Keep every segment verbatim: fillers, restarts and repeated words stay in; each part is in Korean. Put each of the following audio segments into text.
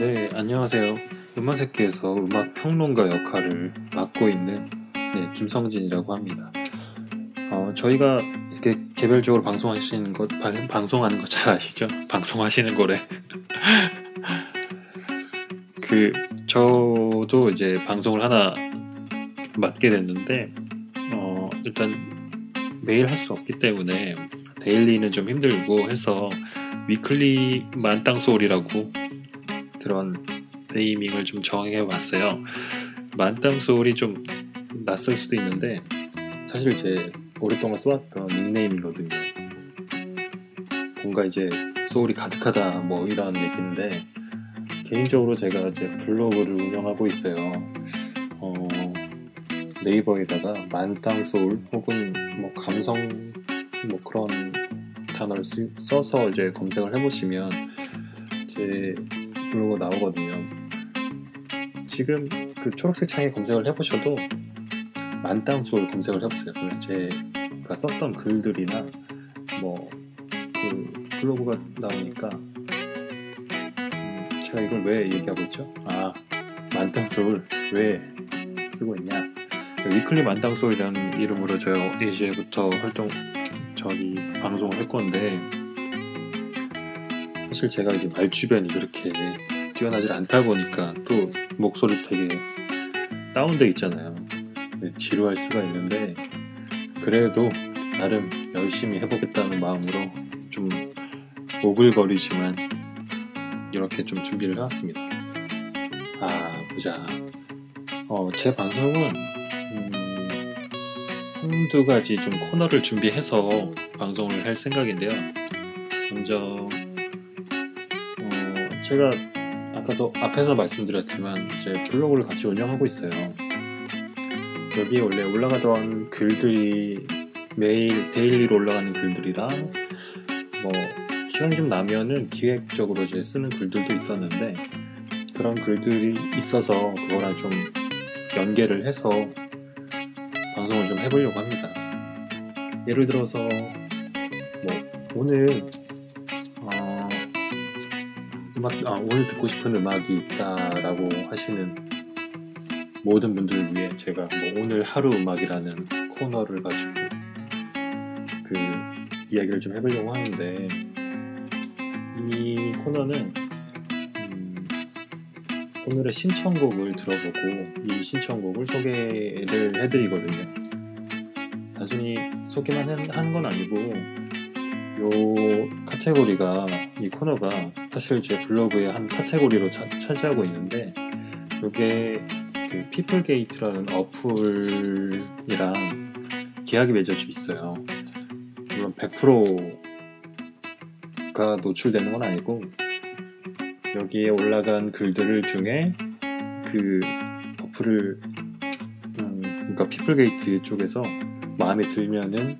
네, 안녕하세요. 음악학교에서 음악 평론가 역할을 맡고 있는 네, 김성진이라고 합니다. 어, 저희가 이렇게 개별적으로 방송하시는 것, 방, 방송하는 거 잘 아시죠? 방송하시는 거래. 그 저도 이제 방송을 하나 맡게 됐는데 어, 일단 매일 할 수 없기 때문에 데일리는 좀 힘들고 해서 위클리 만땅쏘울이라고 그런 네이밍을 좀 정해봤어요. 만땅쏘울이 좀 낯설 수도 있는데 사실 제 오랫동안 써왔던 닉네임이거든요. 뭔가 이제 소울이 가득하다 뭐 이런 얘기인데 개인적으로 제가 이제 블로그를 운영하고 있어요. 어, 네이버에다가 만땅쏘울 혹은 뭐 감성 뭐 그런 단어를 쓰, 써서 이제 검색을 해보시면 제 블로그 나오거든요. 지금 그 초록색 창에 검색을 해보셔도 만땅쏘울 검색을 해보세요. 그냥 제가 썼던 글들이나 뭐 그 블로그가 나오니까 제가 이걸 왜 얘기하고 있죠? 아, 만땅쏘울 왜 쓰고 있냐? 위클리 만땅쏘울이라는 이름으로 저 이제부터 활동 저기 방송을 할 건데 사실 제가 이제 말주변이 그렇게 뛰어나질 않다 보니까 또 목소리도 되게 다운돼 있잖아요. 지루할 수가 있는데 그래도 나름 열심히 해보겠다는 마음으로 좀 오글거리지만 이렇게 좀 준비를 해왔습니다. 아 보자. 어, 제 방송은 음, 한두 가지 좀 코너를 준비해서 방송을 할 생각인데요. 먼저 어, 제가 아까서 앞에서 말씀드렸지만 제 블로그를 같이 운영하고 있어요. 여기에 원래 올라가던 글들이 매일 데일리로 올라가는 글들이랑 뭐 시간이 좀 나면은 기획적으로 이제 쓰는 글들도 있었는데 그런 글들이 있어서 그거랑 좀 연계를 해서 방송을 좀 해보려고 합니다. 예를 들어서 뭐 오늘 어, 음악 아 오늘 듣고 싶은 음악이 있다라고 하시는 모든 분들을 위해 제가 뭐 오늘 하루 음악이라는 코너를 가지고 그 이야기를 좀 해보려고 하는데 이 코너는 음 오늘의 신청곡을 들어보고 이 신청곡을 소개를 해드리거든요. 단순히 소개만 하는 건 아니고 요 카테고리가 이 코너가 사실 제 블로그의 한 카테고리로 차, 차지하고 있는데 요게 그 피플게이트라는 어플이랑 계약이 맺어져 있어요. 물론 백 퍼센트가 노출되는 건 아니고 여기에 올라간 글들 중에 그 어플을 음, 그러니까 피플게이트 쪽에서 마음에 들면은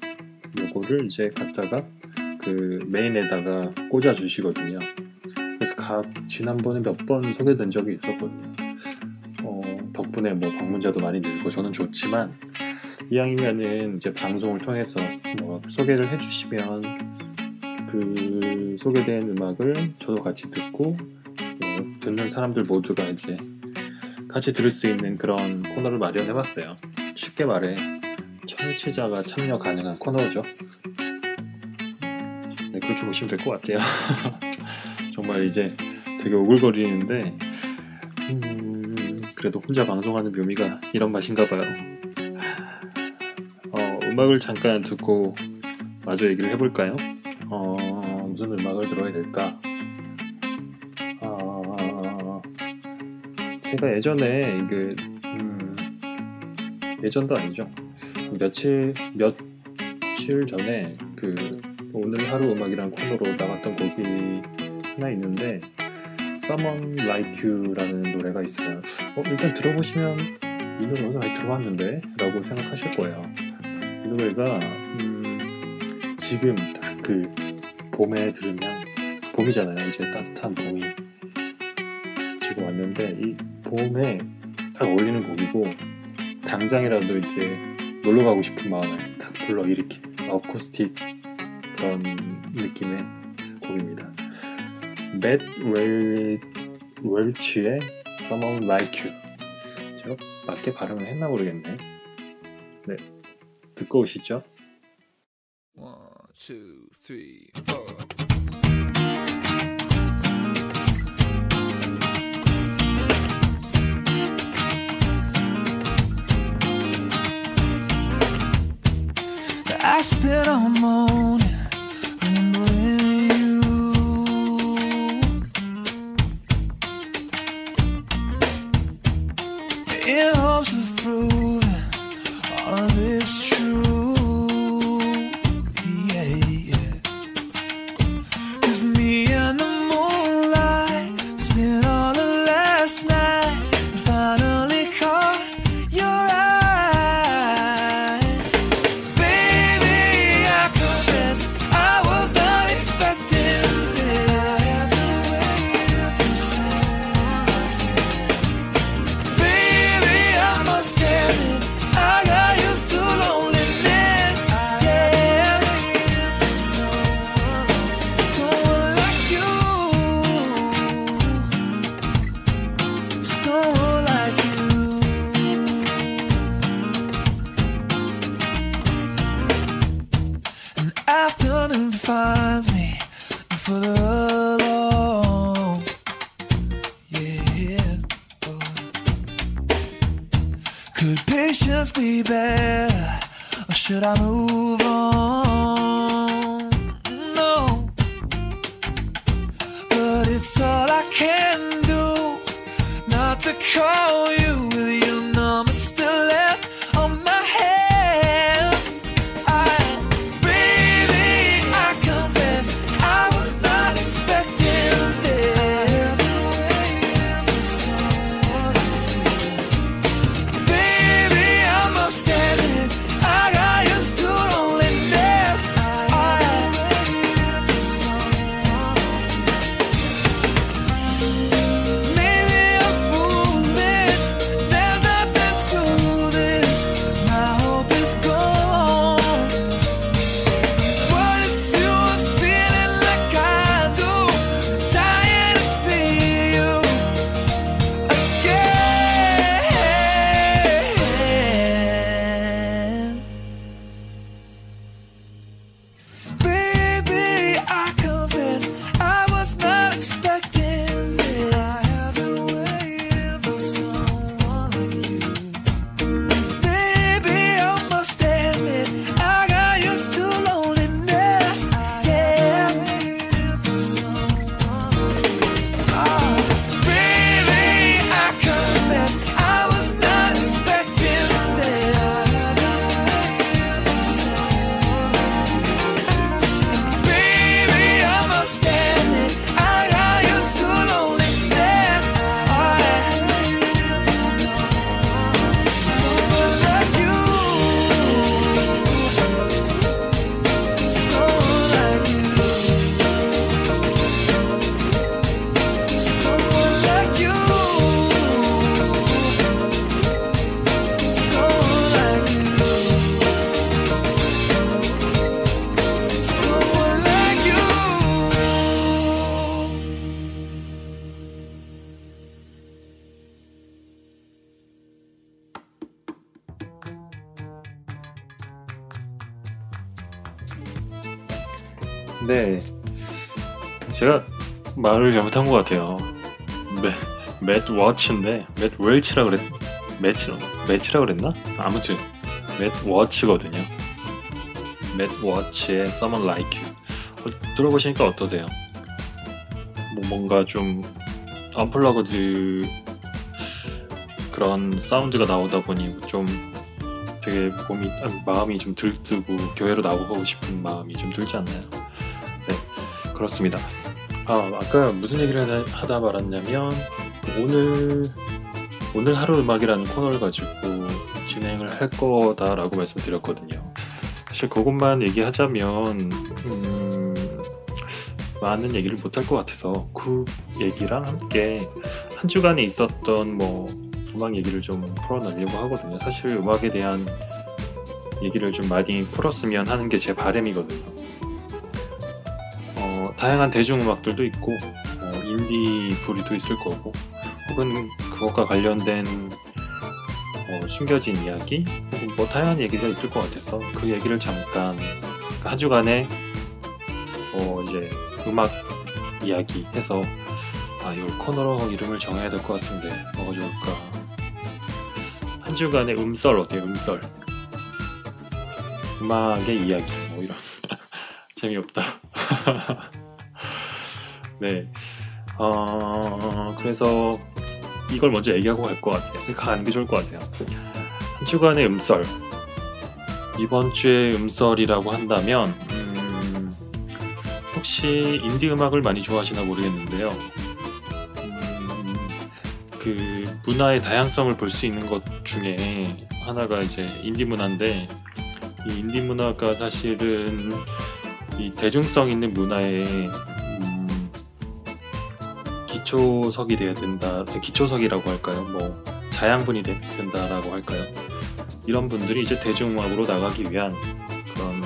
요거를 이제 갖다가 그 메인에다가 꽂아 주시거든요. 그래서 각 지난번에 몇 번 소개된 적이 있었거든요. 덕분에 뭐 방문자도 많이 늘고 저는 좋지만 이왕이면은 이제 방송을 통해서 뭐 소개를 해주시면 그 소개된 음악을 저도 같이 듣고 뭐 듣는 사람들 모두가 이제 같이 들을 수 있는 그런 코너를 마련해봤어요. 쉽게 말해 청취자가 참여 가능한 코너죠. 네, 그렇게 보시면 될 것 같아요. 정말 이제 되게 오글거리는데 음... 그래도 혼자 방송하는 묘미가 이런 맛인가 봐요. 어, 음악을 잠깐 듣고 마저 얘기를 해볼까요? 어, 무슨 음악을 들어야 될까? 어, 제가 예전에 그 음, 예전도 아니죠. 며칠 며칠 전에 그 오늘 하루 음악이란 코너로 나갔던 곡이 하나 있는데. Someone Like You라는 노래가 있어요. 어, 일단 들어보시면 이 노래 어디서 많이 들어봤는데? 라고 생각하실 거예요. 이 노래가 음, 지금 딱 그 봄에 들으면 봄이잖아요. 이제 따뜻한 봄이 지금 왔는데 이 봄에 딱 어울리는 곡이고 당장이라도 이제 놀러 가고 싶은 마음을 딱 불러일으키는 어쿠스틱 그런 느낌의 곡입니다. Matt 웰치의 Someone Like You. 제가 맞게 발음을 했나 모르겠네. 네, 듣고 오시죠. 원, 투, 쓰리, 포 I spent all morning remembering you. In hopes of proving all of this true. Yeah, yeah. 'Cause me and the moonlight spent all of last night and finally caught your eye. I was not expecting this. Baby, I must admit, I got used to loneliness. Yeah, someone like you, someone like you. An afternoon finds me for the long, yeah. Oh. Could patience be better, or should I move on? No, but it's all I can do not to call you with your number still left on my hand. I, baby, I confess, I was not expecting this. Baby, I must admit, I got used to loneliness. I, maybe I'm foolish. There's nothing to this. My hope is gone. What if you were feeling like I do, dying to see you again? Baby, I confess, I was not expecting that I have a way for someone like you. Baby, I must admit, I got used to loneliness. Yeah, oh, baby, I confess, I was not expecting this. Baby, I must admit, I got used to loneliness. I, someone like you, someone like you, someone like you, someone like you, someone like you. 네, 제가 말을 잘못한 것 같아요. 맷, 맷 워치인데 맷 웰치라 그랬 매치 매치라 그랬나? 아무튼 맷 워치거든요. 맷 워치의 Someone Like You 어, 들어보시니까 어떠세요? 뭐 뭔가 좀 언플러그드 그런 사운드가 나오다 보니 좀 되게 몸이 아, 마음이 좀 들뜨고 교회로 나가고 싶은 마음이 좀 들지 않나요? 네, 그렇습니다. 아, 아까 무슨 얘기를 하다, 하다 말았냐면 오늘 오늘 하루 음악이라는 코너를 가지고 진행을 할 거다라고 말씀드렸거든요. 사실 그것만 얘기하자면 음, 많은 얘기를 못할 것 같아서 그 얘기랑 함께 한 주간에 있었던 뭐 음악 얘기를 좀 풀어내려고 하거든요. 사실 음악에 대한 얘기를 좀 많이 풀었으면 하는 게 제 바람이거든요. 어, 다양한 대중음악들도 있고 어, 인디 부류도 있을 거고, 혹은 그것과 관련된 뭐 숨겨진 이야기, 혹은 뭐 다양한 얘기가 있을 것 같아서 그 얘기를 잠깐, 한 주간에 뭐 이제 음악 이야기 해서 아, 이 코너로 이름을 정해야 될 것 같은데 뭐가 좋을까? 한 주간의 음썰 어때요? 음썰, 음악의 이야기, 뭐 이런 재미없다. 네, 어, 그래서 이걸 먼저 얘기하고 갈 것 같아요. 가는 게 좋을 것 같아요. 한 주간의 음썰, 이번 주의 음썰이라고 한다면 음, 혹시 인디 음악을 많이 좋아하시나 모르겠는데요. 그 문화의 다양성을 볼 수 있는 것 중에 하나가 이제 인디 문화인데, 이 인디 문화가 사실은 이 대중성 있는 문화의 음 기초석이 되어야 된다, 기초석이라고 할까요? 뭐 자양분이 된다라고 할까요? 이런 분들이 이제 대중음악으로 나가기 위한 그런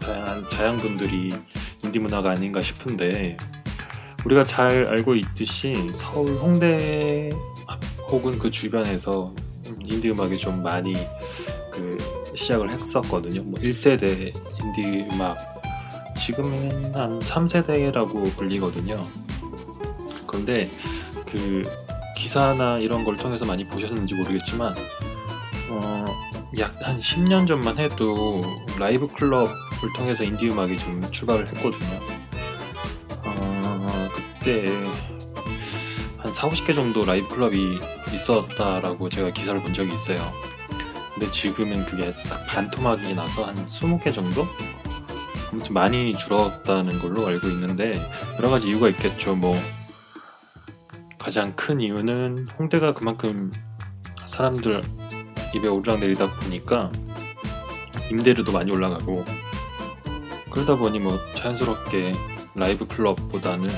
다양한 자양분들이 인디 문화가 아닌가 싶은데, 우리가 잘 알고 있듯이 서울 홍대 혹은 그 주변에서 인디 음악이 좀 많이 그 시작을 했었거든요. 뭐 일 세대 인디 음악, 지금은 한 삼 세대라고 불리거든요. 그런데 그 기사나 이런 걸 통해서 많이 보셨는지 모르겠지만 어, 약 한 십 년 전만 해도 라이브 클럽을 통해서 인디 음악이 좀 출발을 했거든요. 그때 한 사오십 개 정도 라이브 클럽이 있었다라고 제가 기사를 본 적이 있어요. 근데 지금은 그게 딱 반토막이 나서 한 스무 개 정도? 아무튼 많이 줄었다는 걸로 알고 있는데, 여러 가지 이유가 있겠죠. 뭐 가장 큰 이유는 홍대가 그만큼 사람들 입에 오르락내리다 보니까 임대료도 많이 올라가고, 그러다 보니 뭐 자연스럽게 라이브 클럽보다는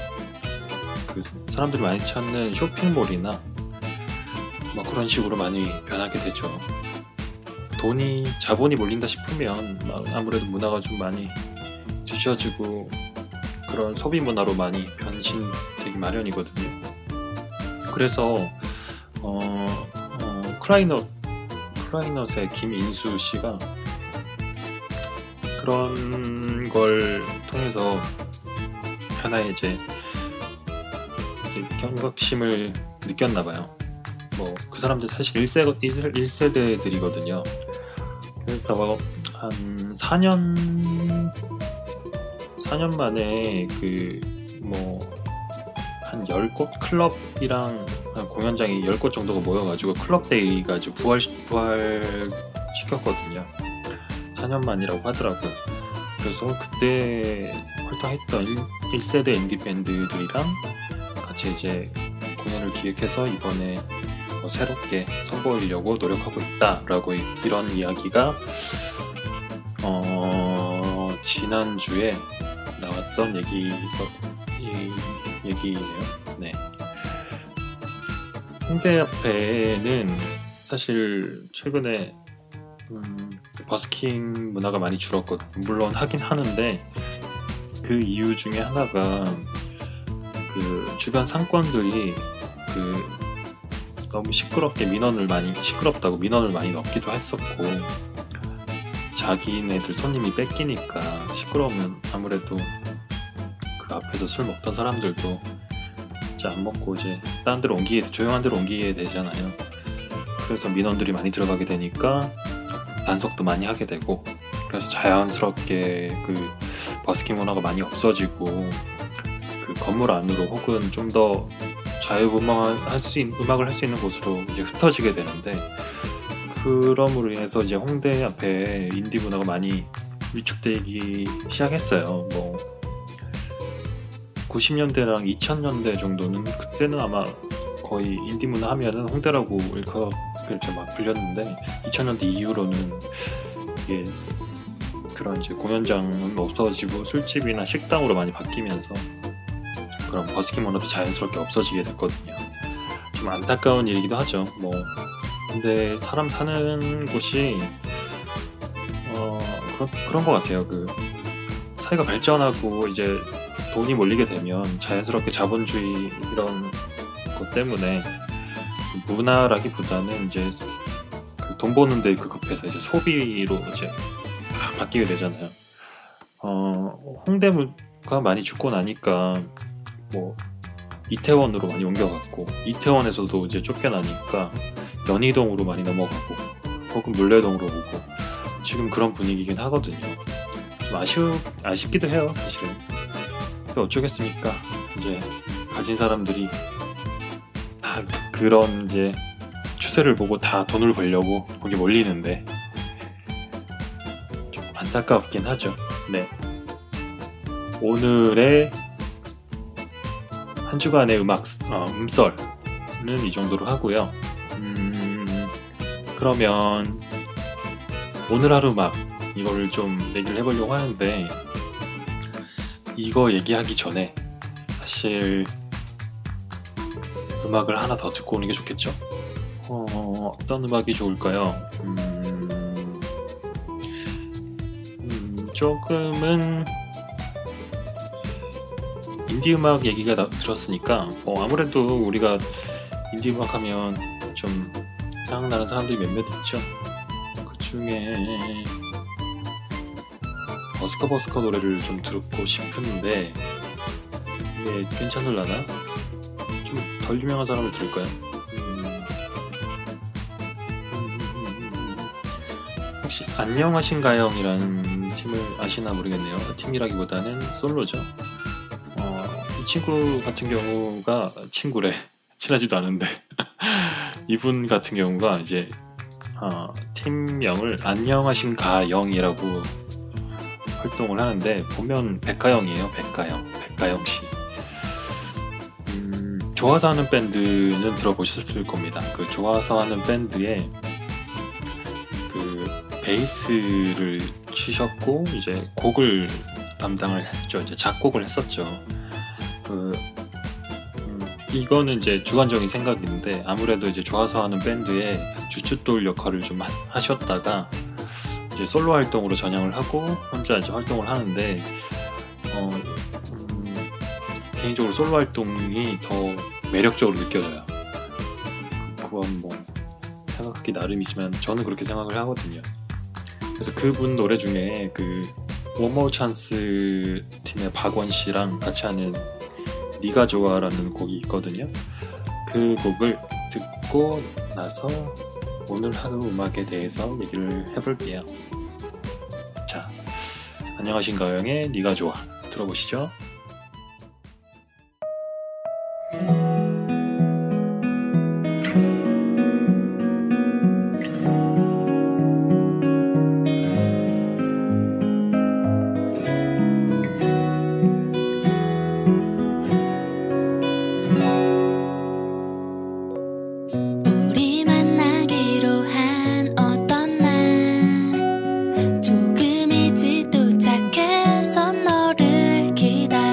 그 사람들이 많이 찾는 쇼핑몰이나 뭐 그런 식으로 많이 변하게 되죠. 돈이, 자본이 몰린다 싶으면 아무래도 문화가 좀 많이 뒤처지고 그런 소비 문화로 많이 변신되기 마련이거든요. 그래서 어, 어, 크라이넛, 크라이넛의 김인수 씨가 그런 걸 통해서 하나의 이제 경각심을 느꼈나봐요. 뭐 그 사람들 사실 일 세대들이거든요. 그래서 한 사 년 사 년 만에 그 뭐 한 열 곳 클럽이랑 한 공연장이 열 곳 정도가 모여가지고 클럽데이가 이제 부활 부활시켰거든요. 사 년 만이라고 하더라고요. 그래서 그때 활동했던 일 세대 인디밴드들이랑 같이 이제 공연을 기획해서 이번에 뭐 새롭게 선보이려고 노력하고 있다라고 이런 이야기가 어, 지난주에 나왔던 얘기, 이, 얘기네요. 네. 홍대 앞에는 사실 최근에 음, 버스킹 문화가 많이 줄었거든요. 물론 하긴 하는데 그 이유 중에 하나가 그 주변 상권들이 그 너무 시끄럽게 민원을 많이 시끄럽다고 민원을 많이 넣기도 했었고, 자기네들 손님이 뺏기니까 시끄러우면 아무래도 그 앞에서 술 먹던 사람들도 이제 안 먹고 이제 다른 데로 옮기게, 조용한 데로 옮기게 되잖아요. 그래서 민원들이 많이 들어가게 되니까 단속도 많이 하게 되고, 그래서 자연스럽게 그 버스킹 문화가 많이 없어지고 그 건물 안으로 혹은 좀 더 자유분방한 할 수 있는, 음악을 할 수 있는 곳으로 이제 흩어지게 되는데, 그럼으로 인해서 이제 홍대 앞에 인디 문화가 많이 위축되기 시작했어요. 뭐 구십 년대랑 이천 년대 정도는, 그때는 아마 거의 인디 문화 하면은 홍대라고 일컬어 막 불렸는데, 이천 년대 이후로는 이게 그런 이제 공연장은 없어지고 술집이나 식당으로 많이 바뀌면서 그런 버스킹 문화도 자연스럽게 없어지게 됐거든요. 좀 안타까운 일이기도 하죠. 뭐 근데 사람 사는 곳이 어 그런 그런 것 같아요. 그 사회가 발전하고 이제 돈이 몰리게 되면 자연스럽게 자본주의 이런 것 때문에 문화라기보다는 이제 그 돈 버는 데 급급해서 이제 소비로 이제 바뀌게 되잖아요. 어, 홍대가 많이 죽고 나니까 뭐 이태원으로 많이 옮겨갔고, 이태원에서도 이제 쫓겨나니까 연희동으로 많이 넘어가고, 혹은 물레동으로 오고, 지금 그런 분위기긴 하거든요. 좀 아쉬우, 아쉽기도 해요, 사실은. 근데 어쩌겠습니까? 이제 가진 사람들이 다 그런 이제 추세를 보고 다 돈을 벌려고 거기 몰리는데 좀 안타깝긴 하죠. 네. 오늘의 한 주간의 음악, 어, 음썰은 이 정도로 하고요. 음, 그러면 오늘 하루 막 이거를 좀 얘기를 해보려고 하는데, 이거 얘기하기 전에 사실 음악을 하나 더 듣고 오는 게 좋겠죠. 어, 어떤 음악이 좋을까요? 음, 음, 조금은 인디 음악 얘기가 나, 들었으니까 어, 아무래도 우리가 인디 음악 하면 좀 생각나는 사람들이 몇몇 있죠. 그 중에 버스커버스커 노래를 좀 듣고 싶은데 이게 괜찮을라나? 좀 덜 유명한 사람을 들을까요? 음. 혹시 안녕하신가요? 이라는 팀을 아시나 모르겠네요. 팀이라기보다는 솔로죠. 이 친구 같은 경우가 친구래 친하지도 않은데 이분 같은 경우가 이제 어, 팀명을 안녕하신가 영이라고 활동을 하는데, 보면 백가영이에요. 백가영 백가영씨 음, 좋아서 하는 밴드는 들어보셨을 겁니다. 그 좋아서 하는 밴드에 그 베이스를 치셨고 이제 곡을 담당을 했죠. 이제 작곡을 했었죠. 그, 음, 이거는 이제 주관적인 생각인데, 아무래도 이제 좋아서 하는 밴드의 주춧돌 역할을 좀 하, 하셨다가 이제 솔로 활동으로 전향을 하고 혼자 이제 활동을 하는데, 어, 음, 개인적으로 솔로 활동이 더 매력적으로 느껴져요. 그건 뭐 생각하기 나름이지만 저는 그렇게 생각을 하거든요. 그래서 그분 노래 중에 그 원모어 찬스 팀의 박원 씨랑 같이 하는 네가 좋아라는 곡이 있거든요. 그 곡을 듣고 나서 오늘 하루 음악에 대해서 얘기를 해볼게요. 자, 안녕하신가요 형의 네가 좋아 들어보시죠. 기다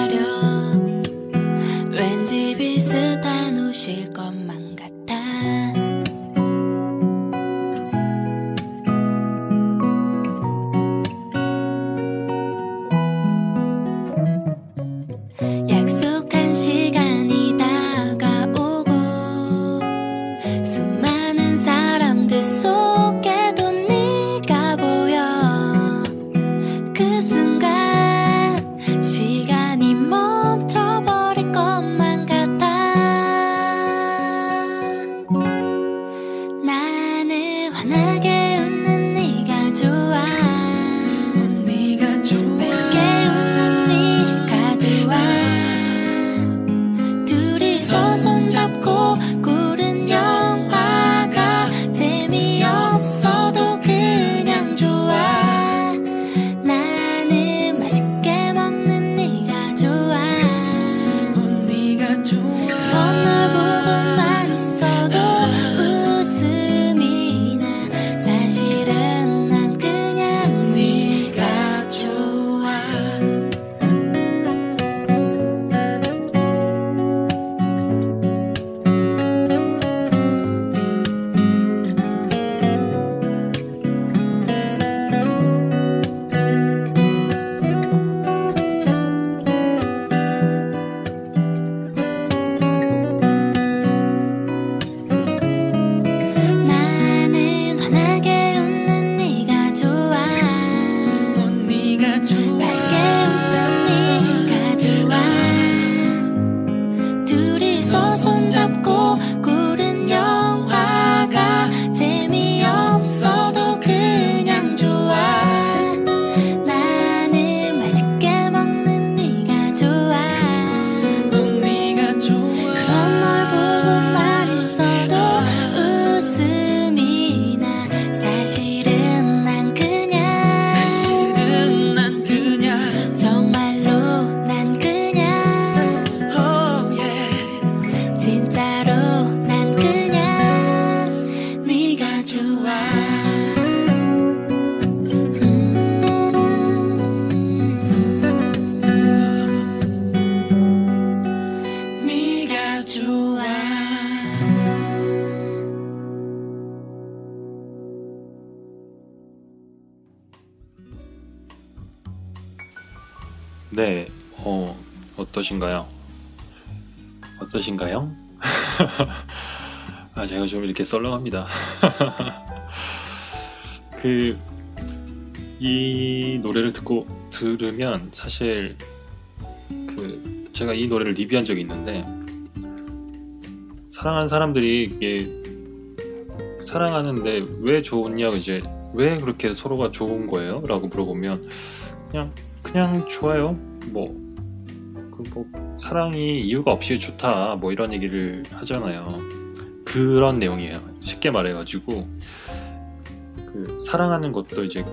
네, 어, 어떠신가요? 어떠신가요? 아, 제가 좀 이렇게 썰렁합니다. 그, 이 노래를 듣고 들으면 사실 그 제가 이 노래를 리뷰한 적이 있는데, 사랑하는 사람들이 이게 사랑하는데 왜 좋냐고, 이제 왜 그렇게 서로가 좋은 거예요? 라고 물어보면 그냥 그냥 좋아요. 뭐, 그 뭐 사랑이 이유가 없이 좋다, 뭐 이런 얘기를 하잖아요. 그런 내용이에요. 쉽게 말해가지고 그 사랑하는 것도 이제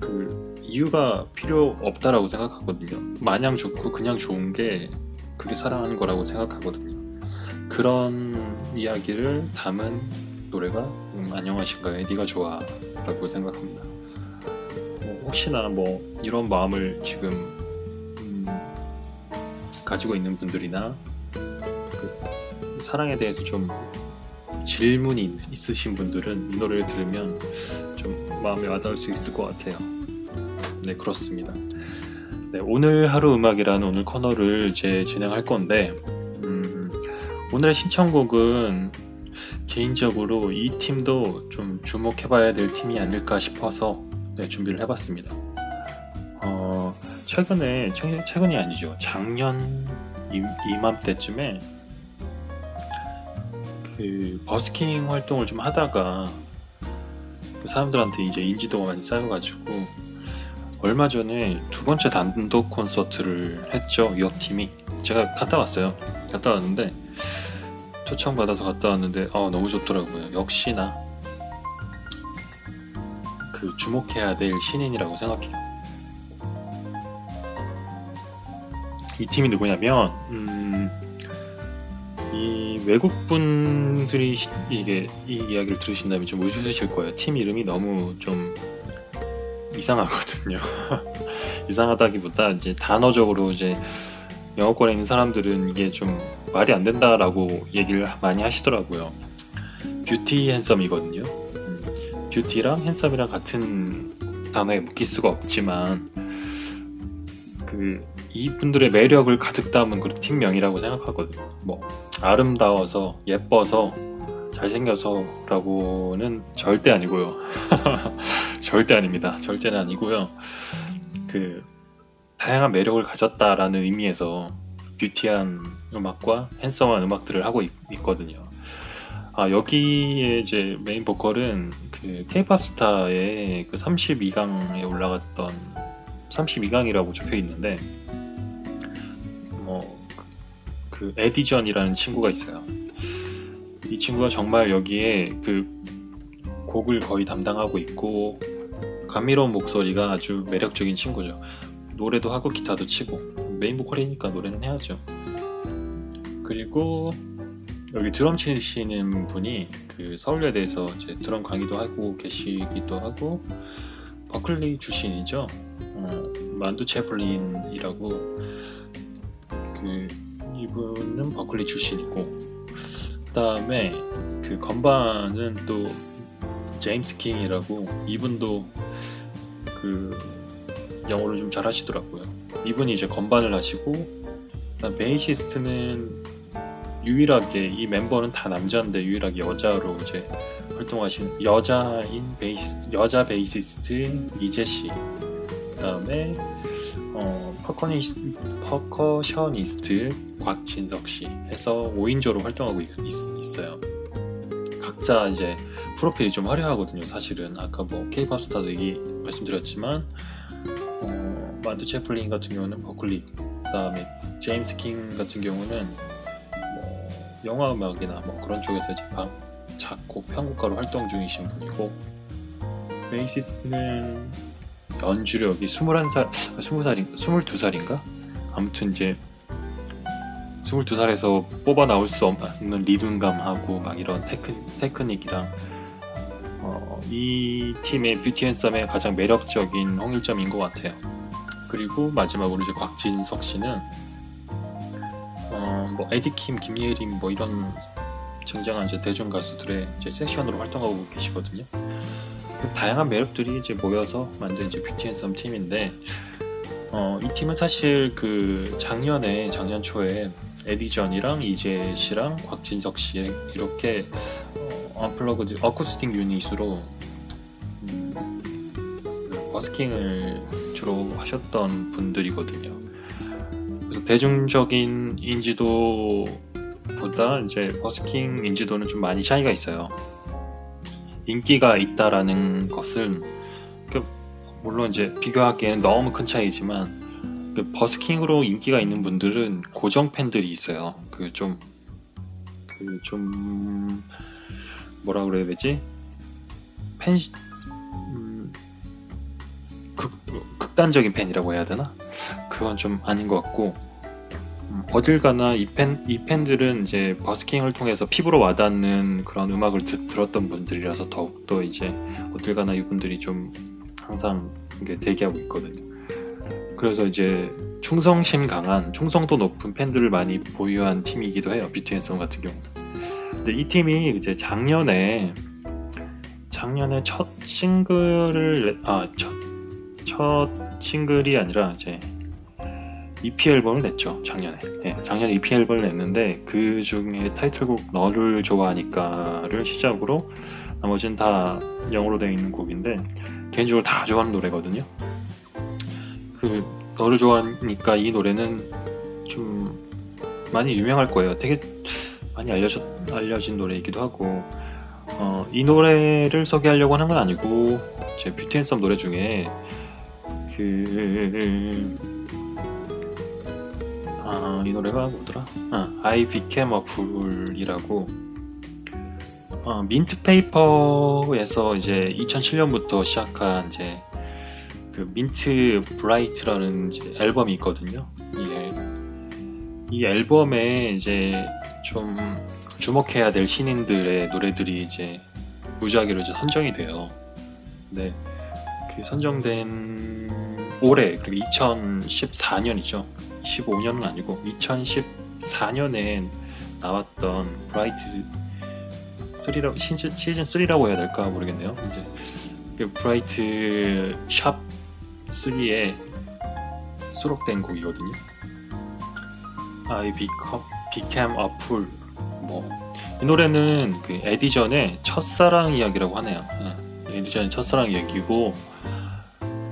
그 이유가 필요 없다라고 생각하거든요. 마냥 좋고 그냥 좋은 게 그게 사랑하는 거라고 생각하거든요. 그런 이야기를 담은 노래가 음, 안녕하신가요? 네가 좋아 라고 생각합니다. 뭐 혹시나 뭐 이런 마음을 지금 음, 가지고 있는 분들이나 그 사랑에 대해서 좀 질문이 있으신 분들은 이 노래를 들으면 좀 마음에 와닿을 수 있을 것 같아요. 네, 그렇습니다. 네, 오늘 하루 음악이라는 오늘 코너를 이제 진행할 건데, 음, 오늘의 신청곡은 개인적으로 이 팀도 좀 주목해봐야 될 팀이 아닐까 싶어서 네, 준비를 해봤습니다. 어, 최근에 최, 최근이 아니죠. 작년 이맘때쯤에 그 버스킹 활동을 좀 하다가 사람들한테 이제 인지도가 많이 쌓여가지고 얼마 전에 두 번째 단독 콘서트를 했죠. 이 팀이. 제가 갔다 왔어요. 갔다 왔는데 초청받아서 갔다 왔는데 아, 너무 좋더라고요. 역시나 그 주목해야 될 신인이라고 생각해요. 이 팀이 누구냐면 음, 이 외국분들이 이게 이 이야기를 들으신다면 좀 우스우실 거예요. 팀 이름이 너무 좀 이상하거든요. 이상하다기보다 이제 단어적으로 이제 영어권에 있는 사람들은 이게 좀 말이 안 된다라고 얘기를 많이 하시더라고요. 뷰티 앤 썸이거든요. 음, 뷰티랑 핸섬이랑 같은 단어에 묶일 수가 없지만 그 이분들의 매력을 가득 담은 그 팀명이라고 생각하거든요. 뭐 아름다워서, 예뻐서, 잘생겨서라고는 절대 아니고요. 절대 아닙니다. 절대는 아니고요. 그 다양한 매력을 가졌다라는 의미에서 뷰티한 음악과 핸섬한 음악들을 하고 있, 있거든요. 아, 여기에 이제 메인 보컬은 그 K-팝 스타의 그 삼십이 강에 올라갔던 삼십이 강이라고 적혀 있는데, 뭐 그 에디션이라는 친구가 있어요. 이 친구가 정말 여기에 그 곡을 거의 담당하고 있고 감미로운 목소리가 아주 매력적인 친구죠. 노래도 하고 기타도 치고 메인 보컬이니까 노래는 해야죠. 그리고 여기 드럼 치시는 분이 그 서울예대에서 이제 드럼 강의도 하고 계시기도 하고 버클리 출신이죠. 어, 만두 채플린이라고, 그 이분은 버클리 출신이고, 그 다음에 그 건반은 또 제임스 킹이라고, 이분도 그 영어를 좀 잘 하시더라고요. 이분이 이제 건반을 하시고, 그다음 베이시스트는 유일하게 이 멤버는 다 남자인데 유일하게 여자로 이제 활동하시는 여자인 베이시스트, 여자 베이시스트 이재 씨. 그 다음에 어, 퍼커셔니스트 곽진석 씨 해서 오 인조로 활동하고 있, 있어요. 각자 이제 프로필이 좀 화려하거든요. 사실은 아까 뭐 K-팝 스타도 얘기 말씀드렸지만 어, 만두 채플린 같은 경우는 버클리, 그 다음에 제임스 킹 같은 경우는 뭐 영화 음악이나 뭐 그런 쪽에서 이제 작곡, 편곡가로 활동 중이신 분이고, 베이시스는 연주력이 스물한 살, 스무 살, 스물두 살인가? 아무튼 이제 스물두 살에서 뽑아 나올 수 없는 리듬감하고 막 이런 테크, 테크닉이랑 어, 이 팀의 뷰티 앤 썸의 가장 매력적인 홍일점인 것 같아요. 그리고 마지막으로 이제 곽진석 씨는 어, 뭐 에디킴, 김예림 뭐 이런 굉장한 이제 대중 가수들의 이제 섹션으로 활동하고 계시거든요. 다양한 매력들이 이제 모여서 만든 이제 뷰티 앤 썸 팀인데, 어, 이 팀은 사실 그 작년에 작년 초에 에디션이랑 이재 씨랑 곽진석 씨 이렇게 언플러그드 어쿠스틱 유닛으로 음, 버스킹을 주로 하셨던 분들이거든요. 그래서 대중적인 인지도보다 이제 버스킹 인지도는 좀 많이 차이가 있어요. 인기가 있다라는 것은 물론 이제 비교하기에는 너무 큰 차이지만 버스킹으로 인기가 있는 분들은 고정 팬들이 있어요. 그 좀 그 좀 뭐라 그래야 되지? 팬 음, 극, 극단적인 팬이라고 해야 되나? 그건 좀 아닌 것 같고 음, 어딜 가나 이 팬 이 팬들은 이제 버스킹을 통해서 피부로 와닿는 그런 음악을 드, 들었던 분들이라서 더욱 더 이제 어딜 가나 이분들이 좀 항상 이게 대기하고 있거든요. 그래서 이제 충성심 강한, 충성도 높은 팬들을 많이 보유한 팀이기도 해요. 뷰티 앤 썸 같은 경우는. 근데 이 팀이 이제 작년에 작년에 첫 싱글을 아, 첫, 첫 싱글이 아니라 이제 이피 앨범을 냈죠. 작년에. 네, 작년에 이피 앨범을 냈는데 그 중에 타이틀곡 너를 좋아하니까를 시작으로 나머지는 다 영어로 되어 있는 곡인데 개인적으로 다 좋아하는 노래거든요. 그 너를 좋아하니까 이 노래는 좀 많이 유명할 거예요. 되게 많이 알려졌, 알려진 노래이기도 하고 어, 이 노래를 소개하려고 하는 건 아니고 제 뷰티 앤 썸 노래 중에 그 아, 이 노래가 뭐더라? 아, I Became a Fool이라고 어, 민트페이퍼에서 이제 이천칠년부터 시작한 이제 그 민트 브라이트라는 이제 앨범이 있거든요. 예. 이 앨범에 이제 좀 주목해야 될 신인들의 노래들이 이제 무작위로 이제 선정이 돼요. 네, 그 선정된 올해 그리고 이천십사년이죠. 십오년은 아니고 이천십사년에 나왔던 브라이트 삼라고, 시즌 삼라고 해야 될까 모르겠네요. 이제 그 브라이트 샵 삼에 수록된 곡이거든요. I became a fool. 뭐 이 노래는 그 에디션의 첫사랑 이야기라고 하네요. 네. 에디션의 첫사랑 이야기고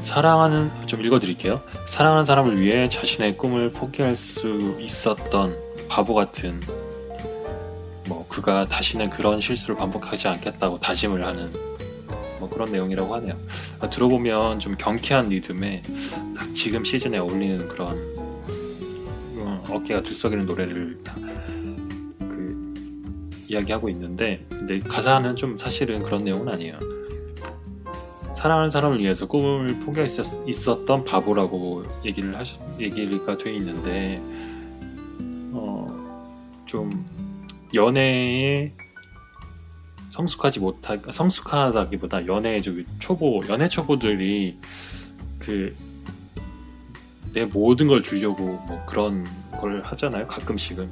사랑하는 좀 읽어드릴게요. 사랑하는 사람을 위해 자신의 꿈을 포기할 수 있었던 바보 같은. 뭐 그가 다시는 그런 실수를 반복하지 않겠다고 다짐을 하는 뭐 그런 내용이라고 하네요. 들어보면 좀 경쾌한 리듬에 딱 지금 시즌에 어울리는 그런 어, 어깨가 들썩이는 노래를 그 이야기하고 있는데 근데 가사는 좀 사실은 그런 내용은 아니에요. 사랑하는 사람을 위해서 꿈을 포기할 수 있었던 바보라고 얘기를 하셨 얘기가 돼 있는데 어 좀 연애에 성숙하지 못하, 성숙하다기보다 연애 초보, 연애 초보들이 그 내 모든 걸 주려고 뭐 그런 걸 하잖아요. 가끔씩은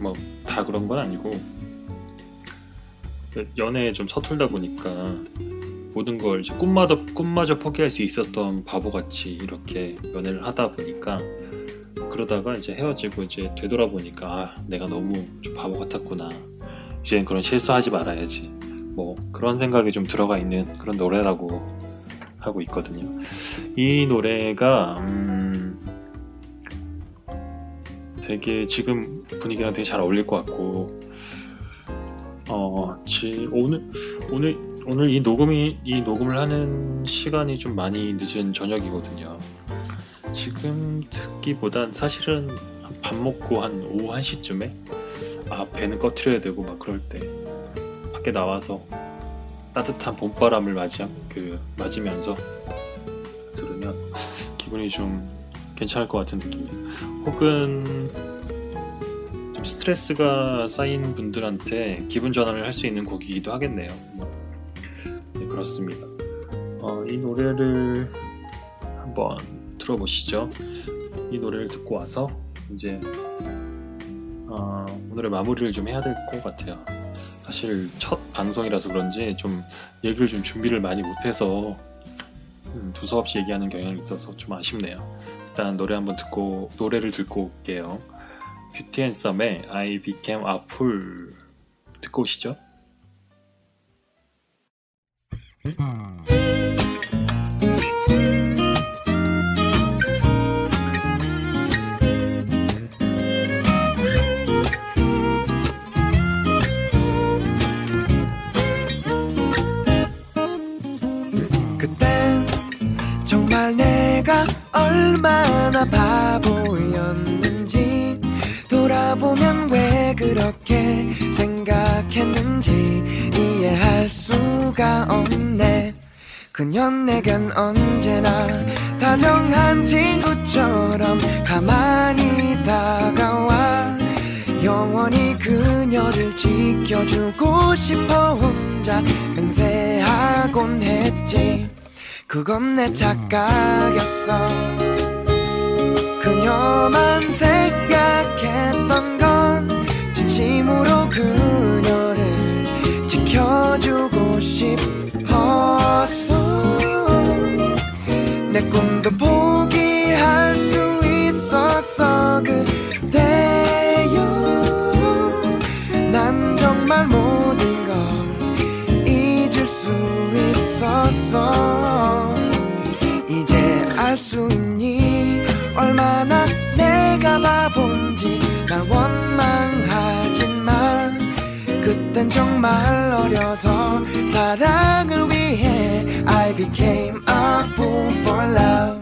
뭐 다 그런 건 아니고 연애에 좀 서툴다 보니까 모든 걸 이제 꿈마저 꿈마저 포기할 수 있었던 바보같이 이렇게 연애를 하다 보니까. 그러다가 이제 헤어지고 이제 되돌아보니까 아, 내가 너무 좀 바보 같았구나. 이제는 그런 실수하지 말아야지. 뭐 그런 생각이 좀 들어가 있는 그런 노래라고 하고 있거든요. 이 노래가 음, 되게 지금 분위기랑 되게 잘 어울릴 것 같고 어, 지, 오늘 오늘 오늘 이 녹음이 이 녹음을 하는 시간이 좀 많이 늦은 저녁이거든요. 지금 듣기보단 사실은 밥 먹고 한 오후 한시쯤에 아 배는 꺼트려야 되고 막 그럴 때 밖에 나와서 따뜻한 봄바람을 맞이, 그, 맞으면서 들으면 기분이 좀 괜찮을 것 같은 느낌이에요. 혹은 좀 스트레스가 쌓인 분들한테 기분 전환을 할 수 있는 곡이기도 하겠네요. 네, 그렇습니다. 어, 이 노래를 한번 들어보시죠. 이 노래를 듣고 와서 이제 어, 오늘의 마무리를 좀 해야 될 것 같아요. 사실 첫 방송이라서 그런지 좀 얘기를 좀 준비를 많이 못해서 두서없이 얘기하는 경향이 있어서 좀 아쉽네요. 일단 노래 한번 듣고 노래를 듣고 올게요. 뷰티 앤 썸의 I Became a Fool 듣고 오시죠. 내가 얼마나 바보였는지 돌아보면 왜 그렇게 생각했는지 이해할 수가 없네. 그년 내겐 언제나 다정한 친구처럼 가만히 다가와 영원히 그녀를 지켜주고 싶어 혼자 맹세하곤 했지. 그건 내 착각이었어. 그녀만 생각했던 건 진심으로 그녀를 지켜주고 싶었어. 내 꿈도 포기할 수 있었어 그대여. 난 정말 모든 걸 잊을 수 있었어. 알 수 있니 얼마나 내가 바본지. 날 원망하지만 그땐 정말 어려서 사랑을 위해 I became a fool for love.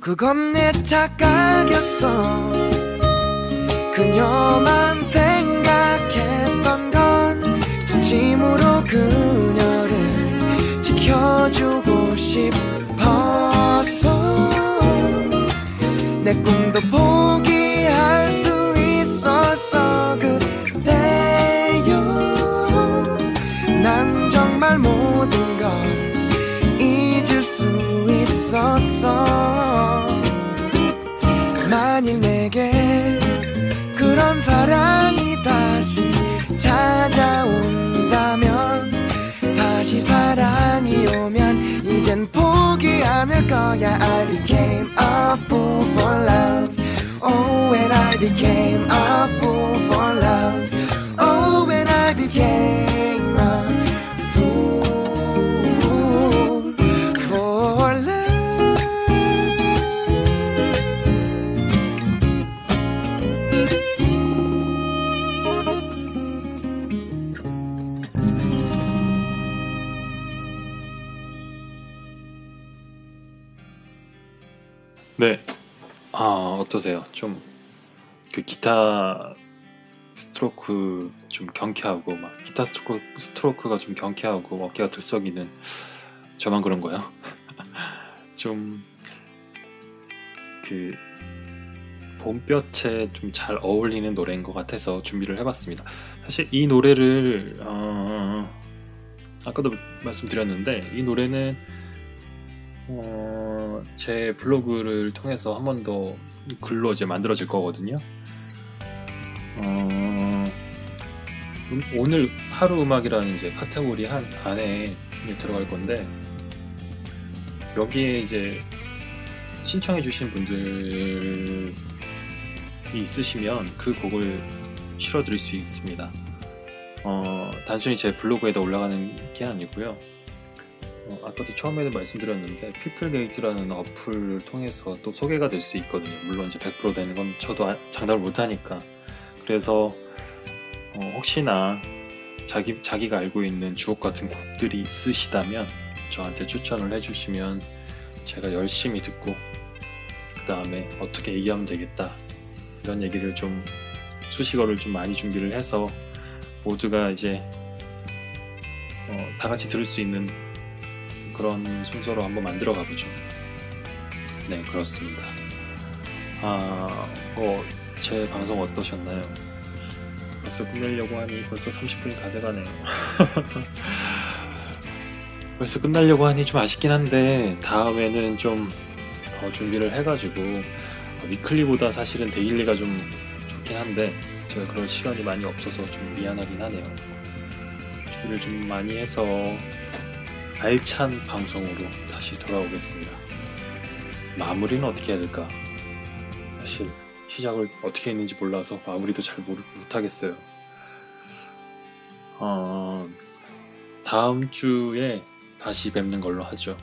그건 내 착각이었어. 그녀만 생각했던 건 진심으로 그녀를 지켜주고 싶었어. 내 꿈도 포기할 수 있었어 그대여. 난 정말 모든 걸 잊을 수 있었어. 만일 내게 그런 사랑이 다시 찾아온다면 다시 사랑이 오면 이젠 포기 않을 거야. I became a fool for love. Oh, when I became a fool for love. Oh, when I became a 네, 아 어떠세요? 좀 그 기타 스트로크 좀 경쾌하고 막 기타 스트로크, 스트로크가 좀 경쾌하고 어깨가 들썩이는 저만 그런 거예요? 좀 그 봄볕에 좀 잘 어울리는 노래인 것 같아서 준비를 해봤습니다. 사실 이 노래를 어, 아까도 말씀드렸는데 이 노래는 어, 제 블로그를 통해서 한 번 더 글로 이제 만들어질 거거든요. 어, 오늘 하루 음악이라는 이제 카테고리 한 안에 들어갈 건데 여기에 이제 신청해주신 분들이 있으시면 그 곡을 실어드릴 수 있습니다. 어, 단순히 제 블로그에다 올라가는 게 아니고요. 어, 아까도 처음에도 말씀드렸는데 피플게이트라는 어플을 통해서 또 소개가 될 수 있거든요. 물론 이제 백 퍼센트 되는 건 저도 아, 장담을 못하니까. 그래서 어, 혹시나 자기, 자기가 알고 있는 주옥 같은 곡들이 있으시다면 저한테 추천을 해주시면 제가 열심히 듣고 그 다음에 어떻게 얘기하면 되겠다 이런 얘기를 좀 수식어를 좀 많이 준비를 해서 모두가 이제 어, 다 같이 들을 수 있는 그런 순서로 한번 만들어 가보죠. 네, 그렇습니다. 아, 어, 제 방송 어떠셨나요? 벌써 끝내려고 하니 벌써 삼십 분이 다 돼가네요. 벌써 끝나려고 하니 좀 아쉽긴 한데 다음에는 좀 더 준비를 해가지고 위클리보다 사실은 데일리가 좀 좋긴 한데 제가 그럴 시간이 많이 없어서 좀 미안하긴 하네요. 준비를 좀 많이 해서 알찬 방송으로 다시 돌아오겠습니다. 마무리는 어떻게 해야 될까? 사실 시작을 어떻게 했는지 몰라서 마무리도 잘 모르, 못하겠어요. 어, 다음 주에 다시 뵙는 걸로 하죠.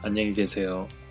안녕히 계세요.